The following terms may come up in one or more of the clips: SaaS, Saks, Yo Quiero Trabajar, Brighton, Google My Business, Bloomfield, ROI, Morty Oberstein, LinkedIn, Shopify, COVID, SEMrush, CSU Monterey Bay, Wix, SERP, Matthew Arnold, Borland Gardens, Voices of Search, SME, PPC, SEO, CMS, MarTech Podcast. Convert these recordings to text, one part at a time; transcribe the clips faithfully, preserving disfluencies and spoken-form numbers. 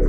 If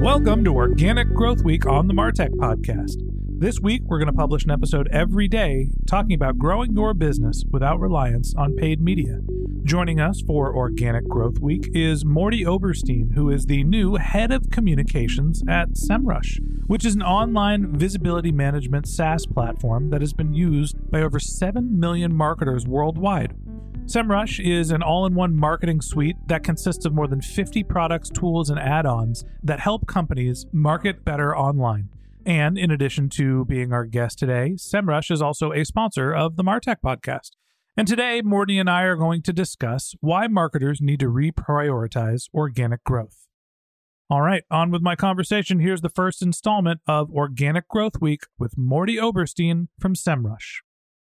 Welcome to Organic Growth Week on the MarTech Podcast. This week, we're going to publish an episode every day talking about growing your business without reliance on paid media. Joining us for Organic Growth Week is Morty Oberstein, who is the new head of communications at SEMrush, which is an online visibility management SaaS platform that has been used by over seven million marketers worldwide. SEMrush is an all-in-one marketing suite that consists of more than fifty products, tools, and add-ons that help companies market better online. And in addition to being our guest today, SEMrush is also a sponsor of the MarTech Podcast. And today, Morty and I are going to discuss why marketers need to reprioritize organic growth. All right, on with my conversation. Here's the first installment of Organic Growth Week with Morty Oberstein from SEMrush.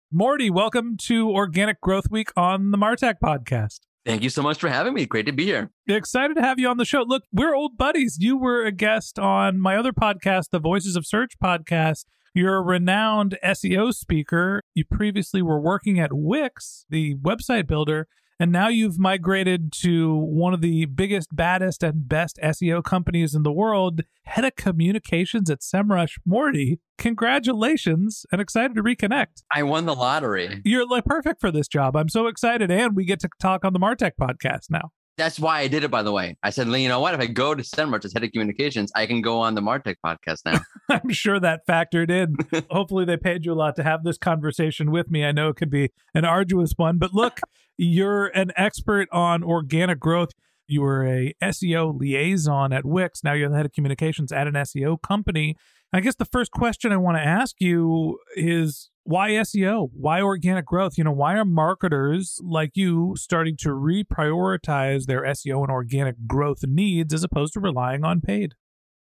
Morty, welcome to Organic Growth Week on the MarTech Podcast. Thank you so much for having me. Great to be here. Excited to have you on the show. Look, we're old buddies. You were a guest on my other podcast, the Voices of Search podcast. You're a renowned S E O speaker. You previously were working at Wix, the website builder, and now you've migrated to one of the biggest, baddest, and best S E O companies in the world, head of communications at SEMrush. Morty, congratulations, and excited to reconnect. I won the lottery. You're like perfect for this job. I'm so excited, and we get to talk on the MarTech Podcast now. That's why I did it, by the way. I said, you know what? If I go to SEMrush as head of communications, I can go on the MarTech Podcast now. I'm sure that factored in. Hopefully they paid you a lot to have this conversation with me. I know it could be an arduous one, but look, you're an expert on organic growth. You were a S E O liaison at Wix. Now you're the head of communications at an S E O company. I guess the first question I want to ask you is, why S E O? Why organic growth? You know, why are marketers like you starting to reprioritize their S E O and organic growth needs as opposed to relying on paid?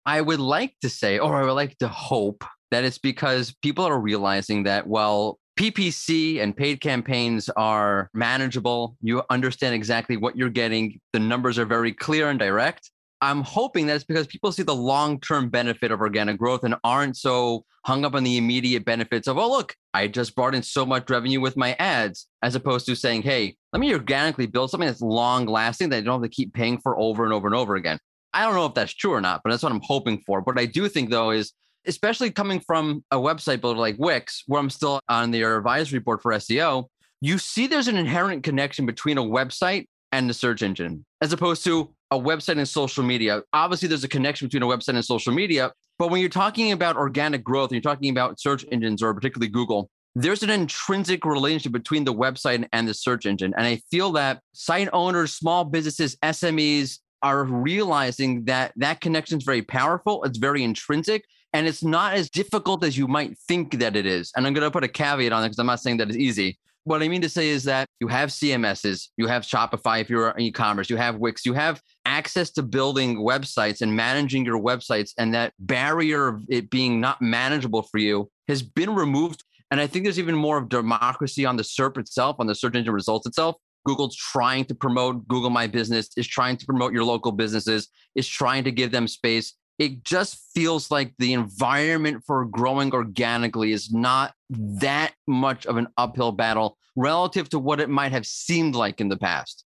I would like to say, or I would like to hope, that it's because people are realizing that while P P C and paid campaigns are manageable, you understand exactly what you're getting, the numbers are very clear and direct. I'm hoping that it's because people see the long-term benefit of organic growth and aren't so hung up on the immediate benefits of, oh, look, I just brought in so much revenue with my ads, as opposed to saying, hey, let me organically build something that's long-lasting that I don't have to keep paying for over and over and over again. I don't know if that's true or not, but that's what I'm hoping for. What I do think, though, is especially coming from a website builder like Wix, where I'm still on their advisory board for S E O, you see there's an inherent connection between a website and the search engine, as opposed to a website and social media. Obviously, there's a connection between a website and social media, but when you're talking about organic growth and you're talking about search engines, or particularly Google, there's an intrinsic relationship between the website and the search engine. And I feel that site owners, small businesses, S M Es are realizing that that connection is very powerful. It's very intrinsic, and it's not as difficult as you might think that it is. And I'm going to put a caveat on it because I'm not saying that it's easy. What I mean to say is that you have C M Ss, you have Shopify if you're in e-commerce, you have Wix, you have access to building websites and managing your websites, and that barrier of it being not manageable for you has been removed. And I think there's even more of democracy on the SERP itself, on the search engine results itself. Google's trying to promote Google My Business, is trying to promote your local businesses, is trying to give them space. it just feels like the environment for growing organically is not that much of an uphill battle relative to what it might have seemed like in the past.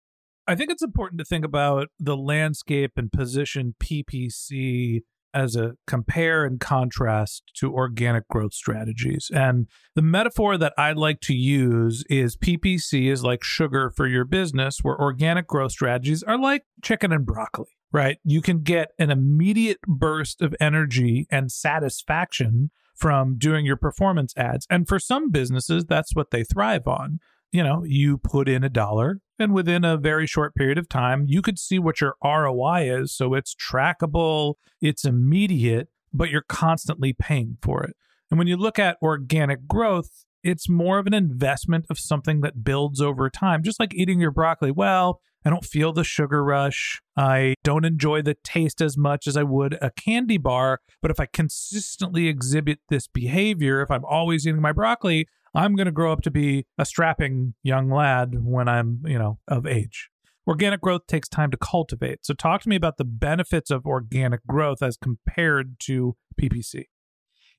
I think it's important to think about the landscape and position P P C as a compare and contrast to organic growth strategies. And the metaphor that I like to use is P P C is like sugar for your business, where organic growth strategies are like chicken and broccoli, right? You can get an immediate burst of energy and satisfaction from doing your performance ads. And for some businesses, that's what they thrive on. You know, you put in a dollar and within a very short period of time, you could see what your R O I is. So it's trackable, it's immediate, but you're constantly paying for it. And when you look at organic growth, it's more of an investment of something that builds over time, just like eating your broccoli. Well, I don't feel the sugar rush. I don't enjoy the taste as much as I would a candy bar. But if I consistently exhibit this behavior, if I'm always eating my broccoli, I'm going to grow up to be a strapping young lad when I'm, you know, of age. Organic growth takes time to cultivate. So talk to me about the benefits of organic growth as compared to P P C.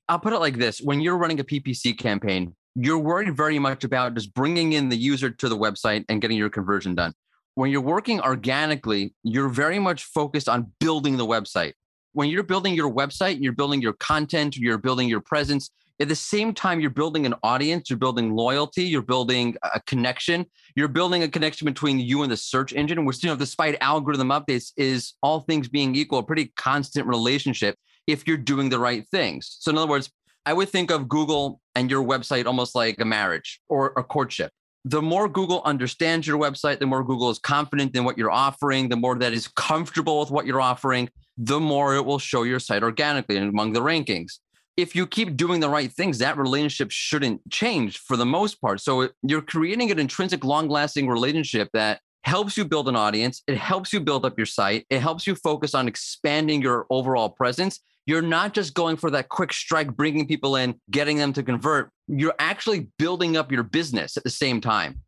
I'll put it like this. When you're running a P P C campaign, you're worried very much about just bringing in the user to the website and getting your conversion done. When you're working organically, you're very much focused on building the website. When you're building your website, you're building your content, you're building your presence. At the same time, you're building an audience, you're building loyalty, you're building a connection, you're building a connection between you and the search engine, which, you know, despite algorithm updates, is all things being equal, a pretty constant relationship if you're doing the right things. So in other words, I would think of Google and your website almost like a marriage or a courtship. The more Google understands your website, the more Google is confident in what you're offering, the more that is comfortable with what you're offering, the more it will show your site organically and among the rankings. If you keep doing the right things, that relationship shouldn't change for the most part. So you're creating an intrinsic, long-lasting relationship that helps you build an audience. It helps you build up your site. It helps you focus on expanding your overall presence. You're not just going for that quick strike, bringing people in, getting them to convert. You're actually building up your business at the same time.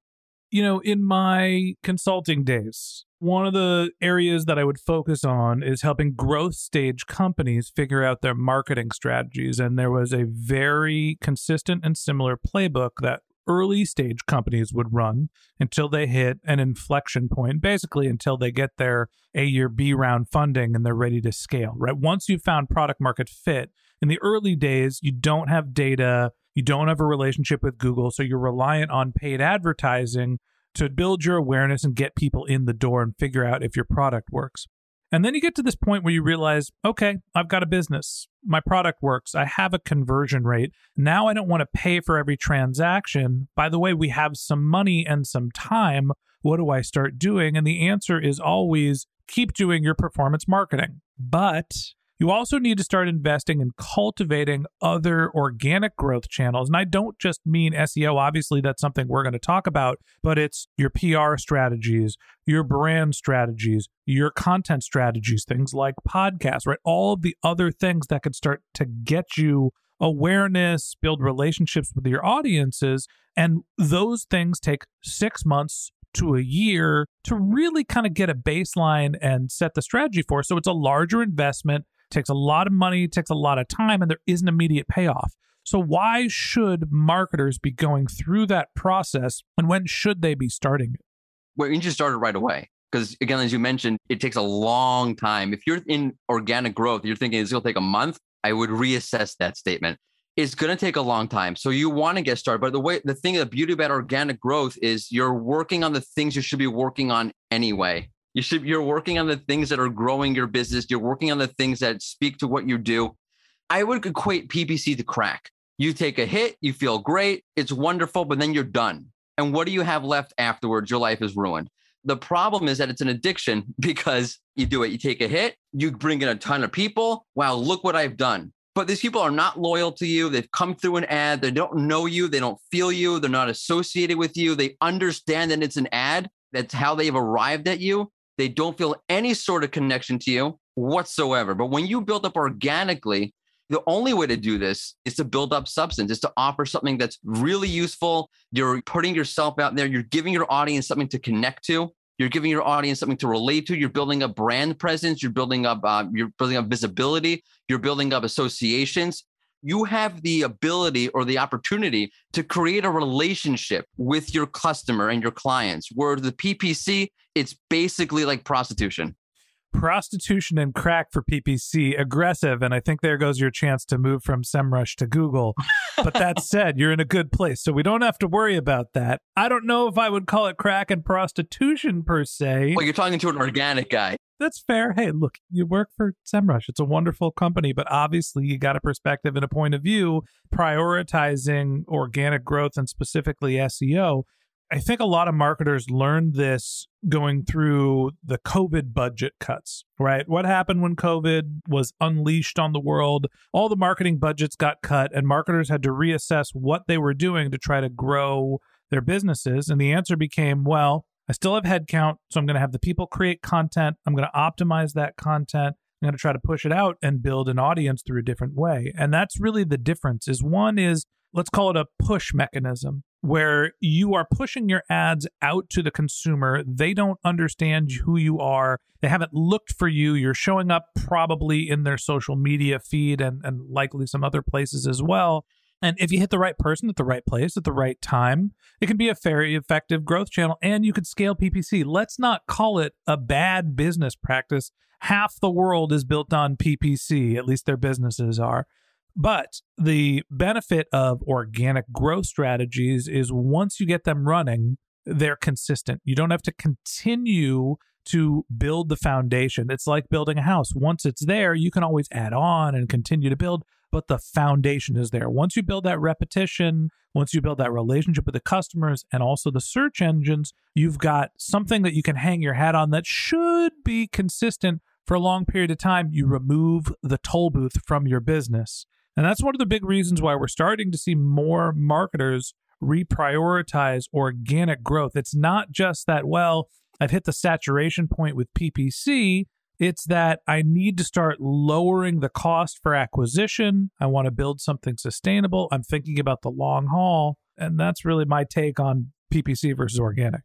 You know, in my consulting days, one of the areas that I would focus on is helping growth stage companies figure out their marketing strategies. And there was a very consistent and similar playbook that early stage companies would run until they hit an inflection point, basically until they get their A or B round funding and they're ready to scale, right? Once you've found product market fit, in the early days, you don't have data. You don't have a relationship with Google, so you're reliant on paid advertising to build your awareness and get people in the door and figure out if your product works. And then you get to this point where you realize, okay, I've got a business. My product works. I have a conversion rate. Now I don't want to pay for every transaction. By the way, we have some money and some time. What do I start doing? And the answer is always keep doing your performance marketing. But you also need to start investing in cultivating other organic growth channels. And I don't just mean S E O. Obviously, that's something we're going to talk about, but it's your P R strategies, your brand strategies, your content strategies, things like podcasts, right? All of the other things that could start to get you awareness, build relationships with your audiences. And those things take six months to a year to really kind of get a baseline and set the strategy for. So it's a larger investment. Takes a lot of money, takes a lot of time, and there is an immediate payoff. So why should marketers be going through that process, and when should they be starting it? Well, you just start it right away. Because again, as you mentioned, it takes a long time. If you're in organic growth, you're thinking it's going to take a month, I would reassess that statement. It's going to take a long time. So you want to get started. But the way, the thing, the beauty about organic growth is you're working on the things you should be working on anyway. You should, you're working on the things that are growing your business. You're working on the things that speak to what you do. I would equate P P C to crack. You take a hit, you feel great, it's wonderful, but then you're done. And what do you have left afterwards? Your life is ruined. The problem is that it's an addiction because you do it. You take a hit, you bring in a ton of people. Wow, look what I've done. But these people are not loyal to you. They've come through an ad. They don't know you. They don't feel you. They're not associated with you. They understand that it's an ad. That's how they've arrived at you. They don't feel any sort of connection to you whatsoever. But when you build up organically, the only way to do this is to build up substance, is to offer something that's really useful. You're putting yourself out there. You're giving your audience something to connect to. You're giving your audience something to relate to. You're building up brand presence. You're building up, uh, you're building up visibility. You're building up associations. You have the ability or the opportunity to create a relationship with your customer and your clients, where the P P C, it's basically like prostitution. Prostitution and crack for P P C, aggressive. And I think there goes your chance to move from SEMrush to Google. But that said, you're in a good place, so we don't have to worry about that. I don't know if I would call it crack and prostitution per se. Well, you're talking to an organic guy. That's fair. Hey, look, you work for SEMrush. It's a wonderful company, but obviously you got a perspective and a point of view prioritizing organic growth and specifically S E O. I think a lot of marketers learned this going through the COVID budget cuts, right? What happened when COVID was unleashed on the world? All the marketing budgets got cut and marketers had to reassess what they were doing to try to grow their businesses. And the answer became, well, I still have headcount, so I'm going to have the people create content. I'm going to optimize that content. I'm going to try to push it out and build an audience through a different way. And that's really the difference is one is, let's call it a push mechanism, where you are pushing your ads out to the consumer. They don't understand who you are. They haven't looked for you. You're showing up probably in their social media feed and, and likely some other places as well. And if you hit the right person at the right place at the right time, it can be a very effective growth channel and you could scale P P C. Let's not call it a bad business practice. Half the world is built on P P C, at least their businesses are. But the benefit of organic growth strategies is once you get them running, they're consistent. You don't have to continue to build the foundation. It's like building a house. Once it's there, you can always add on and continue to build, but the foundation is there. Once you build that repetition, once you build that relationship with the customers and also the search engines, you've got something that you can hang your hat on that should be consistent for a long period of time. You remove the toll booth from your business. And that's one of the big reasons why we're starting to see more marketers reprioritize organic growth. It's not just that, well, I've hit the saturation point with P P C. It's that I need to start lowering the cost for acquisition. I want to build something sustainable. I'm thinking about the long haul. And that's really my take on P P C versus organic.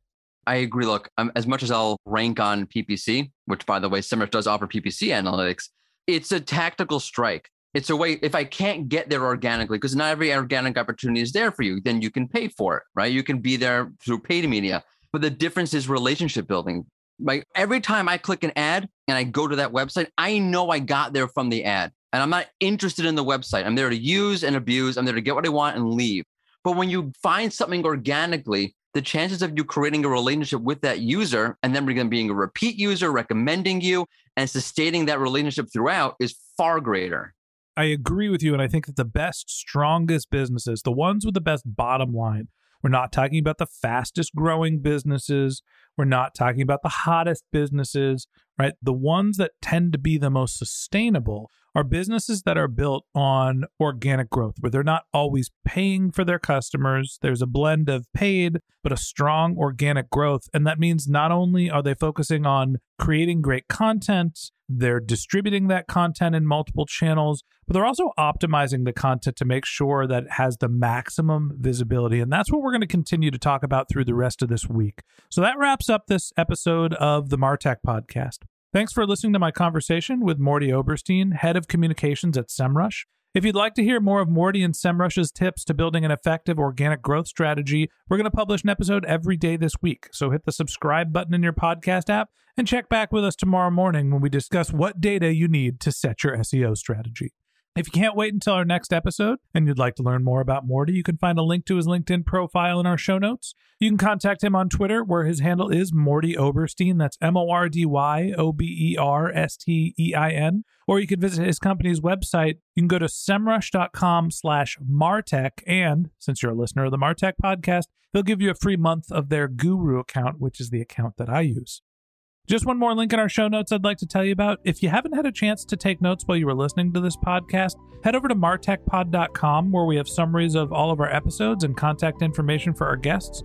I agree. Look, um, as much as I'll rank on P P C, which by the way, SEMrush does offer P P C analytics, it's a tactical strike. It's a way, if I can't get there organically, because not every organic opportunity is there for you, then you can pay for it, right? You can be there through paid media. But the difference is relationship building. Like every time I click an ad and I go to that website, I know I got there from the ad. And I'm not interested in the website. I'm there to use and abuse. I'm there to get what I want and leave. But when you find something organically, the chances of you creating a relationship with that user and then being a repeat user, recommending you, and sustaining that relationship throughout is far greater. I agree with you, and I think that the best, strongest businesses, the ones with the best bottom line, we're not talking about the fastest growing businesses, we're not talking about the hottest businesses, right? The ones that tend to be the most sustainable are businesses that are built on organic growth, where they're not always paying for their customers. There's a blend of paid, but a strong organic growth. And that means not only are they focusing on creating great content, they're distributing that content in multiple channels, but they're also optimizing the content to make sure that it has the maximum visibility. And that's what we're going to continue to talk about through the rest of this week. So that wraps up this episode of the MarTech Podcast. Thanks for listening to my conversation with Morty Oberstein, Head of Communications at SEMrush. If you'd like to hear more of Morty and SEMrush's tips to building an effective organic growth strategy, we're going to publish an episode every day this week. So hit the subscribe button in your podcast app and check back with us tomorrow morning when we discuss what data you need to set your S E O strategy. If you can't wait until our next episode and you'd like to learn more about Morty, you can find a link to his LinkedIn profile in our show notes. You can contact him on Twitter, where his handle is Morty Oberstein. That's M O R D Y O B E R S T E I N. Or you can visit his company's website. You can go to semrush dot com slash martech. And since you're a listener of the MarTech Podcast, they'll give you a free month of their Guru account, which is the account that I use. Just one more link in our show notes I'd like to tell you about. If you haven't had a chance to take notes while you were listening to this podcast, head over to martech pod dot com, where we have summaries of all of our episodes and contact information for our guests.